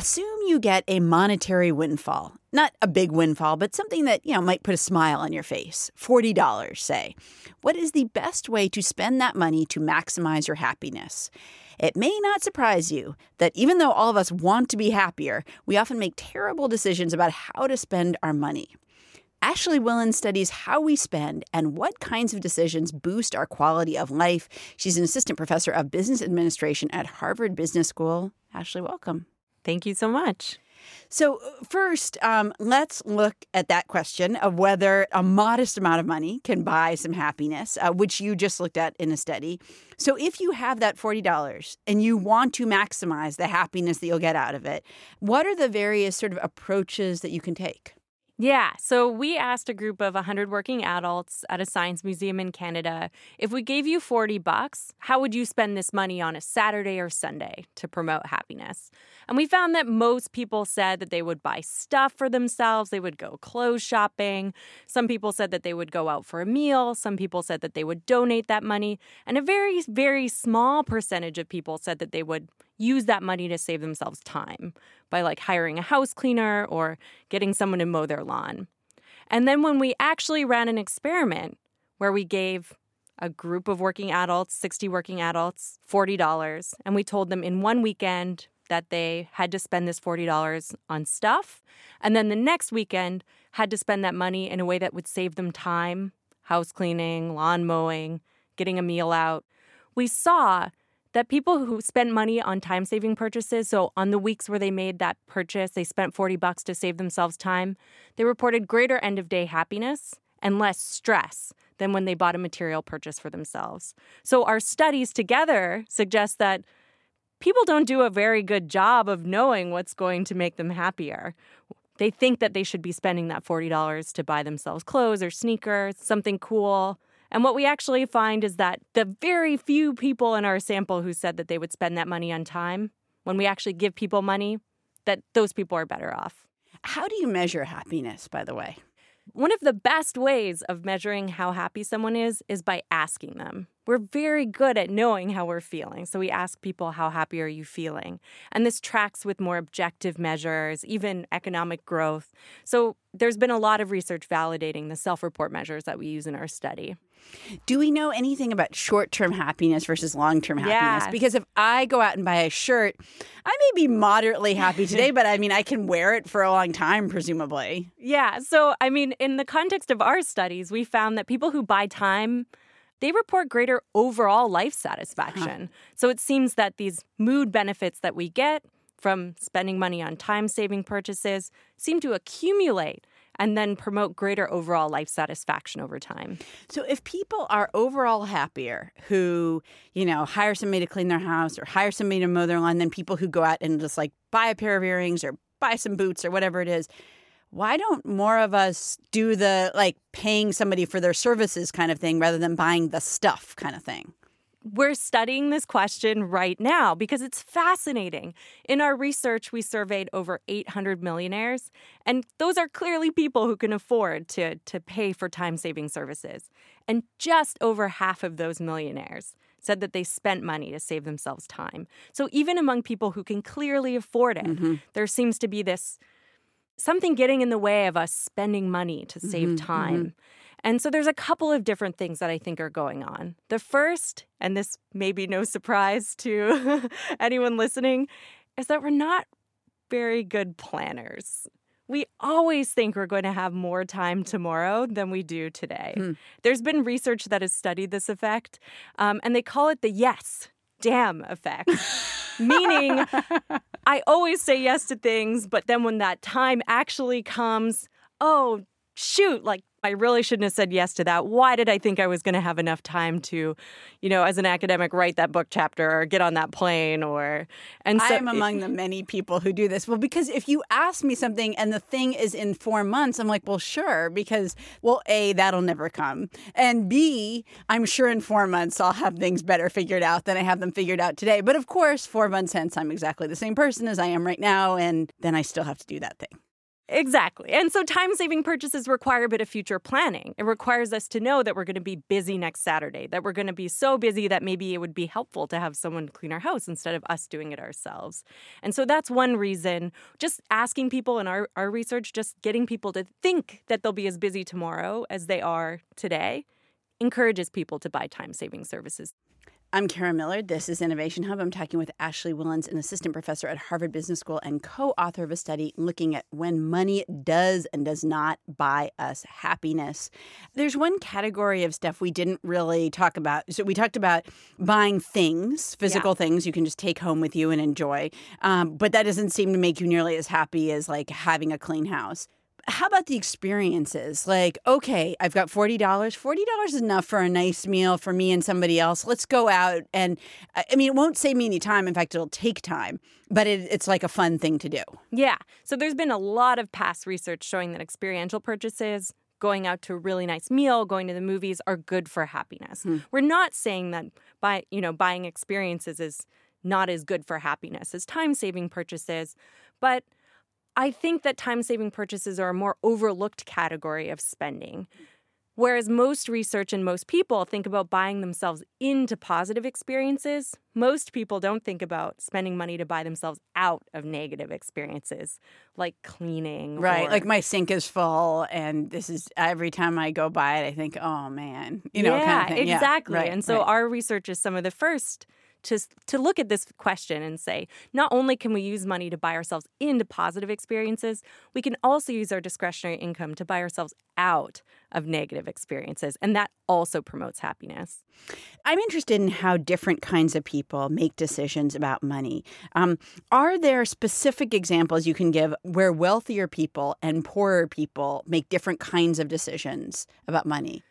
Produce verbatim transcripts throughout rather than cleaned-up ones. assume you get a monetary windfall. Not a big windfall, but something that, you know, might put a smile on your face. forty dollars, say. What is the best way to spend that money to maximize your happiness? It may not surprise you that even though all of us want to be happier, we often make terrible decisions about how to spend our money. Ashley Whillans studies how we spend and what kinds of decisions boost our quality of life. She's an assistant professor of business administration at Harvard Business School. Ashley, welcome. Thank you so much. So first, um, let's look at that question of whether a modest amount of money can buy some happiness, uh, which you just looked at in a study. So if you have that forty dollars and you want to maximize the happiness that you'll get out of it, what are the various sort of approaches that you can take? Yeah, so we asked a group of one hundred working adults at a science museum in Canada, if we gave you forty bucks, how would you spend this money on a Saturday or Sunday to promote happiness? And we found that most people said that they would buy stuff for themselves, they would go clothes shopping. Some people said that they would go out for a meal. Some people said that they would donate that money. And a very, very small percentage of people said that they would use that money to save themselves time by like hiring a house cleaner or getting someone to mow their lawn. And then when we actually ran an experiment where we gave a group of working adults, sixty working adults, forty dollars, and we told them in one weekend that they had to spend this forty dollars on stuff, and then the next weekend had to spend that money in a way that would save them time, house cleaning, lawn mowing, getting a meal out, we saw that people who spent money on time-saving purchases, so on the weeks where they made that purchase, they spent forty bucks to save themselves time, they reported greater end-of-day happiness and less stress than when they bought a material purchase for themselves. So our studies together suggest that people don't do a very good job of knowing what's going to make them happier. They think that they should be spending that forty dollars to buy themselves clothes or sneakers, something cool. And what we actually find is that the very few people in our sample who said that they would spend that money on time, when we actually give people money, that those people are better off. How do you measure happiness, by the way? One of the best ways of measuring how happy someone is is by asking them. We're very good at knowing how we're feeling. So we ask people, how happy are you feeling? And this tracks with more objective measures, even economic growth. So there's been a lot of research validating the self-report measures that we use in our study. Do we know anything about short-term happiness versus long-term happiness? Yes. Because if I go out and buy a shirt, I may be moderately happy today, but I mean, I can wear it for a long time, presumably. Yeah. So, I mean, in the context of our studies, we found that people who buy time, they report greater overall life satisfaction. Huh. So it seems that these mood benefits that we get from spending money on time-saving purchases seem to accumulate and then promote greater overall life satisfaction over time. So if people are overall happier who, you know, hire somebody to clean their house or hire somebody to mow their lawn than people who go out and just like buy a pair of earrings or buy some boots or whatever it is, why don't more of us do the like paying somebody for their services kind of thing rather than buying the stuff kind of thing? We're studying this question right now because it's fascinating. In our research, we surveyed over eight hundred millionaires, and those are clearly people who can afford to, to pay for time-saving services. And just over half of those millionaires said that they spent money to save themselves time. So even among people who can clearly afford it, mm-hmm. there seems to be this something getting in the way of us spending money to save mm-hmm, time. Mm-hmm. And so there's a couple of different things that I think are going on. The first, and this may be no surprise to anyone listening, is that we're not very good planners. We always think we're going to have more time tomorrow than we do today. Hmm. There's been research that has studied this effect, um, and they call it the yes, damn effect. Meaning, I always say yes to things, but then when that time actually comes, oh, shoot, like, I really shouldn't have said yes to that. Why did I think I was going to have enough time to, you know, as an academic, write that book chapter or get on that plane or... And so, I am among it, the many people who do this. Well, because if you ask me something and the thing is in four months, I'm like, well, sure, because, well, A, that'll never come. And B, I'm sure in four months I'll have things better figured out than I have them figured out today. But of course, four months hence, I'm exactly the same person as I am right now. And then I still have to do that thing. Exactly. And so time-saving purchases require a bit of future planning. It requires us to know that we're going to be busy next Saturday, that we're going to be so busy that maybe it would be helpful to have someone clean our house instead of us doing it ourselves. And so that's one reason, just asking people in our, our research, just getting people to think that they'll be as busy tomorrow as they are today, encourages people to buy time-saving services. I'm Kara Miller. This is Innovation Hub. I'm talking with Ashley Whillans, an assistant professor at Harvard Business School and co-author of a study looking at when money does and does not buy us happiness. There's one category of stuff we didn't really talk about. So we talked about buying things, physical yeah. things you can just take home with you and enjoy. Um, but that doesn't seem to make you nearly as happy as like having a clean house. How about the experiences? Like, okay, I've got forty dollars. forty dollars is enough for a nice meal for me and somebody else. Let's go out. And I mean, it won't save me any time. In fact, it'll take time. But it, it's like a fun thing to do. Yeah. So there's been a lot of past research showing that experiential purchases, going out to a really nice meal, going to the movies, are good for happiness. Hmm. We're not saying that by, you know, buying experiences is not as good for happiness as time-saving purchases. But I think that time-saving purchases are a more overlooked category of spending. Whereas most research and most people think about buying themselves into positive experiences, most people don't think about spending money to buy themselves out of negative experiences, like cleaning. Right, or, like my sink is full, and this is every time I go by it, I think, oh, man, you know, yeah, kind of thing. Exactly. Yeah, right, and so right. Our research is some of the first To, to look at this question and say, not only can we use money to buy ourselves into positive experiences, we can also use our discretionary income to buy ourselves out of negative experiences. And that also promotes happiness. I'm interested in how different kinds of people make decisions about money. Um, are there specific examples you can give where wealthier people and poorer people make different kinds of decisions about money?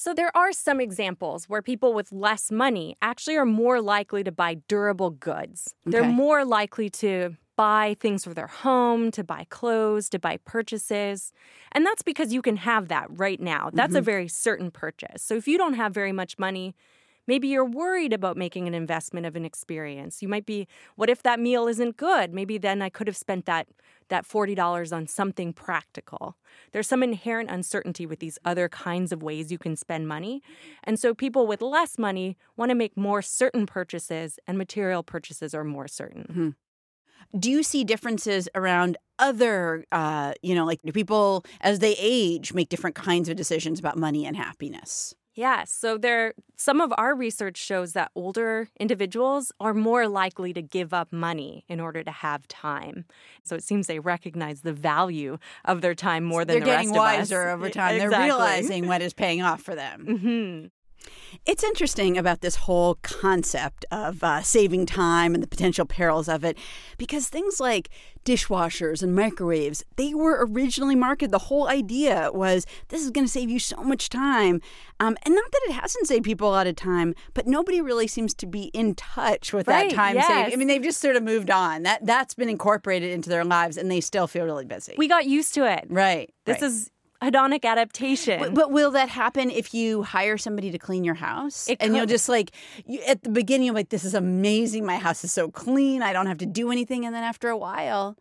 So there are some examples where people with less money actually are more likely to buy durable goods. Okay. They're more likely to buy things for their home, to buy clothes, to buy purchases. And that's because you can have that right now. That's mm-hmm. a very certain purchase. So if you don't have very much money, maybe you're worried about making an investment of an experience. You might be, what if that meal isn't good? Maybe then I could have spent that that forty dollars on something practical. There's some inherent uncertainty with these other kinds of ways you can spend money. And so people with less money want to make more certain purchases, and material purchases are more certain. Mm-hmm. Do you see differences around other, uh, you know, like do people as they age make different kinds of decisions about money and happiness? Yes. Yeah, so there, some of our research shows that older individuals are more likely to give up money in order to have time. So it seems they recognize the value of their time more than the rest of us. They're getting wiser over time. Exactly. They're realizing what is paying off for them. Mm-hmm. It's interesting about this whole concept of uh, saving time and the potential perils of it, because things like dishwashers and microwaves, they were originally marketed. The whole idea was this is going to save you so much time. Um, and not that it hasn't saved people a lot of time, but nobody really seems to be in touch with right, that time yes. saving. I mean, they've just sort of moved on. That, that's been incorporated into their lives, and they still feel really busy. We got used to it. Right. This right. is... hedonic adaptation. But will that happen if you hire somebody to clean your house? It and could. You'll just like, you, at the beginning, you're like, this is amazing. My house is so clean. I don't have to do anything. And then after a while,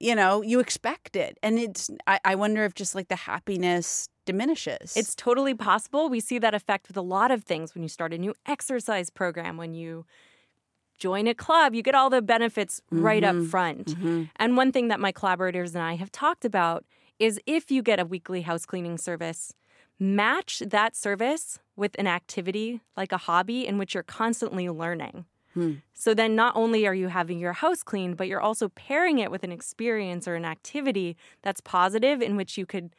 you know, you expect it. And it's, I, I wonder if just like the happiness diminishes. It's totally possible. We see that effect with a lot of things. When you start a new exercise program, when you join a club, you get all the benefits mm-hmm. right up front. Mm-hmm. And one thing that my collaborators and I have talked about is if you get a weekly house cleaning service, match that service with an activity like a hobby in which you're constantly learning. Hmm. So then not only are you having your house cleaned, but you're also pairing it with an experience or an activity that's positive in which you could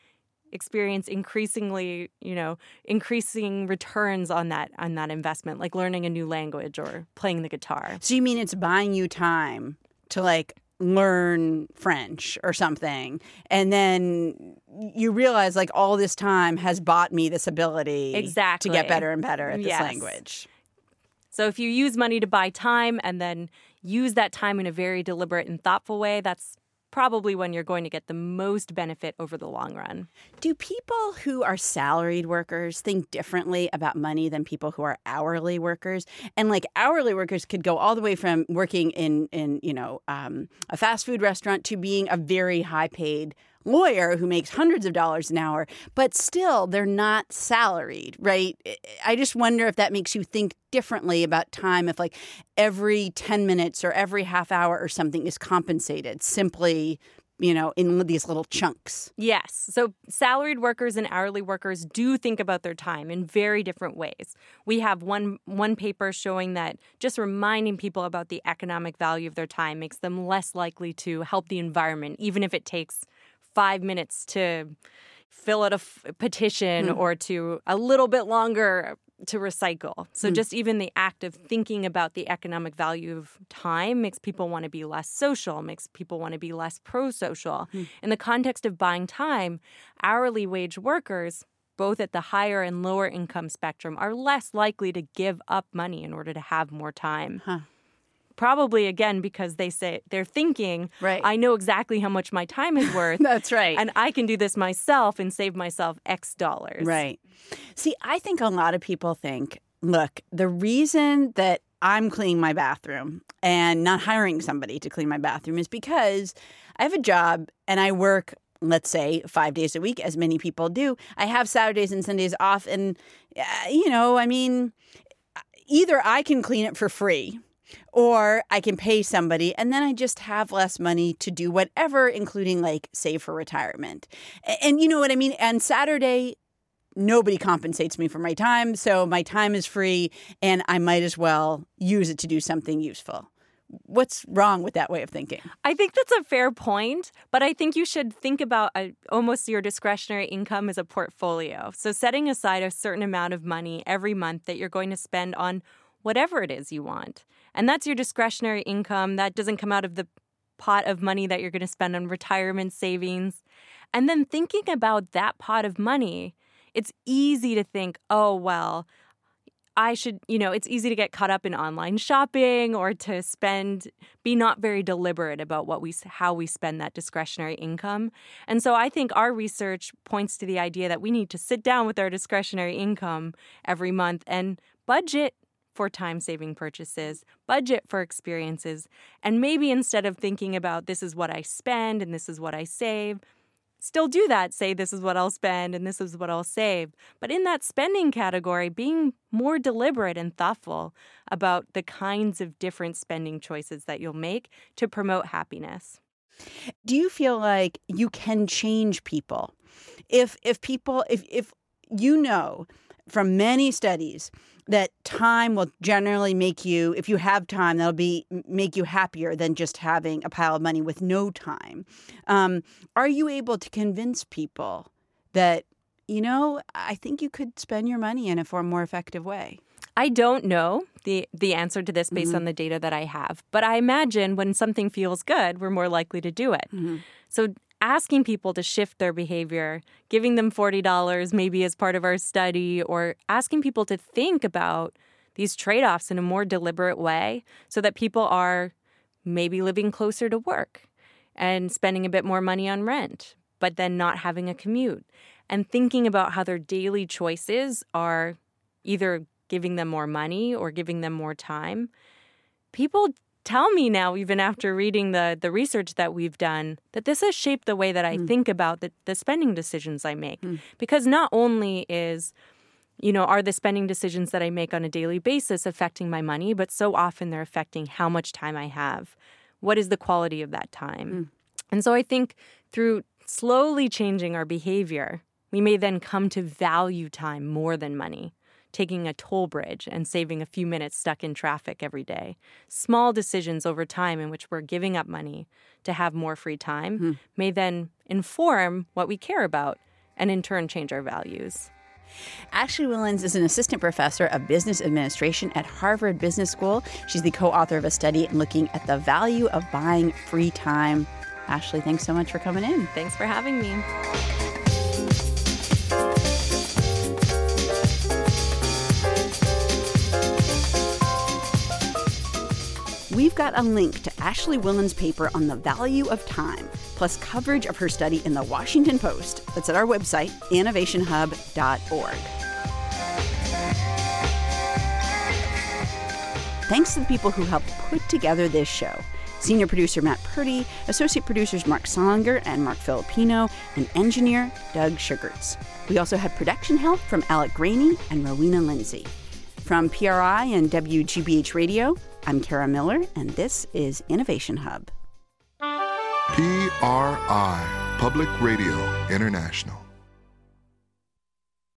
experience increasingly, you know, increasing returns on that on that investment, like learning a new language or playing the guitar. So you mean it's buying you time to like learn French or something. And then you realize like all this time has bought me this ability exactly. to get better and better at this yes. language. So if you use money to buy time and then use that time in a very deliberate and thoughtful way, that's probably when you're going to get the most benefit over the long run. Do people who are salaried workers think differently about money than people who are hourly workers? And like hourly workers could go all the way from working in, in you know, um, a fast food restaurant to being a very high paid lawyer who makes hundreds of dollars an hour, but still they're not salaried, right? I just wonder if that makes you think differently about time, if like every ten minutes or every half hour or something is compensated simply, you know, in these little chunks. Yes. So salaried workers and hourly workers do think about their time in very different ways. We have one one paper showing that just reminding people about the economic value of their time makes them less likely to help the environment, even if it takes five minutes to fill out a f- petition mm. or to a little bit longer to recycle. So mm. just even the act of thinking about the economic value of time makes people want to be less social, makes people want to be less pro-social. Mm. In the context of buying time, hourly wage workers, both at the higher and lower income spectrum, are less likely to give up money in order to have more time. Huh. Probably, again, because they say they're thinking, right, I know exactly how much my time is worth. That's right. And I can do this myself and save myself X dollars. Right. See, I think a lot of people think, look, the reason that I'm cleaning my bathroom and not hiring somebody to clean my bathroom is because I have a job and I work, let's say, five days a week, as many people do. I have Saturdays and Sundays off. And, uh, you know, I mean, either I can clean it for free, or I can pay somebody, and then I just have less money to do whatever, including, like, save for retirement. And, and you know what I mean? And Saturday, nobody compensates me for my time, so my time is free, and I might as well use it to do something useful. What's wrong with that way of thinking? I think that's a fair point, but I think you should think about a, almost your discretionary income as a portfolio. So setting aside a certain amount of money every month that you're going to spend on whatever it is you want. And that's your discretionary income. That doesn't come out of the pot of money that you're going to spend on retirement savings. And then thinking about that pot of money, it's easy to think, oh, well, I should, you know, it's easy to get caught up in online shopping or to spend, be not very deliberate about what we, how we spend that discretionary income. And so I think our research points to the idea that we need to sit down with our discretionary income every month and budget for time-saving purchases, budget for experiences, and maybe instead of thinking about this is what I spend and this is what I save, still do that, say this is what I'll spend and this is what I'll save. But in that spending category, being more deliberate and thoughtful about the kinds of different spending choices that you'll make to promote happiness. Do you feel like you can change people? If if people, if if you know from many studies that time will generally make you, if you have time, that'll be make you happier than just having a pile of money with no time. Um, are you able to convince people that, you know, I think you could spend your money in a far more effective way? I don't know the, the answer to this based mm-hmm. on the data that I have. But I imagine when something feels good, we're more likely to do it. Mm-hmm. So asking people to shift their behavior, giving them forty dollars maybe as part of our study, or asking people to think about these trade-offs in a more deliberate way so that people are maybe living closer to work and spending a bit more money on rent, but then not having a commute, and thinking about how their daily choices are either giving them more money or giving them more time. People tell me now, even after reading the the research that we've done, that this has shaped the way that I mm. think about the, the spending decisions I make. Mm. Because not only is, you know, are the spending decisions that I make on a daily basis affecting my money, but so often they're affecting how much time I have. What is the quality of that time? Mm. And so I think through slowly changing our behavior, we may then come to value time more than money. Taking a toll bridge and saving a few minutes stuck in traffic every day. Small decisions over time in which we're giving up money to have more free time mm. may then inform what we care about and in turn change our values. Ashley Whillans is an assistant professor of business administration at Harvard Business School. She's the co-author of a study looking at the value of buying free time. Ashley, thanks so much for coming in. Thanks for having me. We've got a link to Ashley Whillans' paper on the value of time, plus coverage of her study in the Washington Post. That's at our website, innovation hub dot org. Thanks to the people who helped put together this show. Senior producer Matt Purdy, associate producers Mark Songer and Mark Filipino, and engineer Doug Sugertz. We also had production help from Alec Graney and Rowena Lindsay. From P R I and W G B H Radio, I'm Kara Miller, and this is Innovation Hub. P R I, Public Radio International.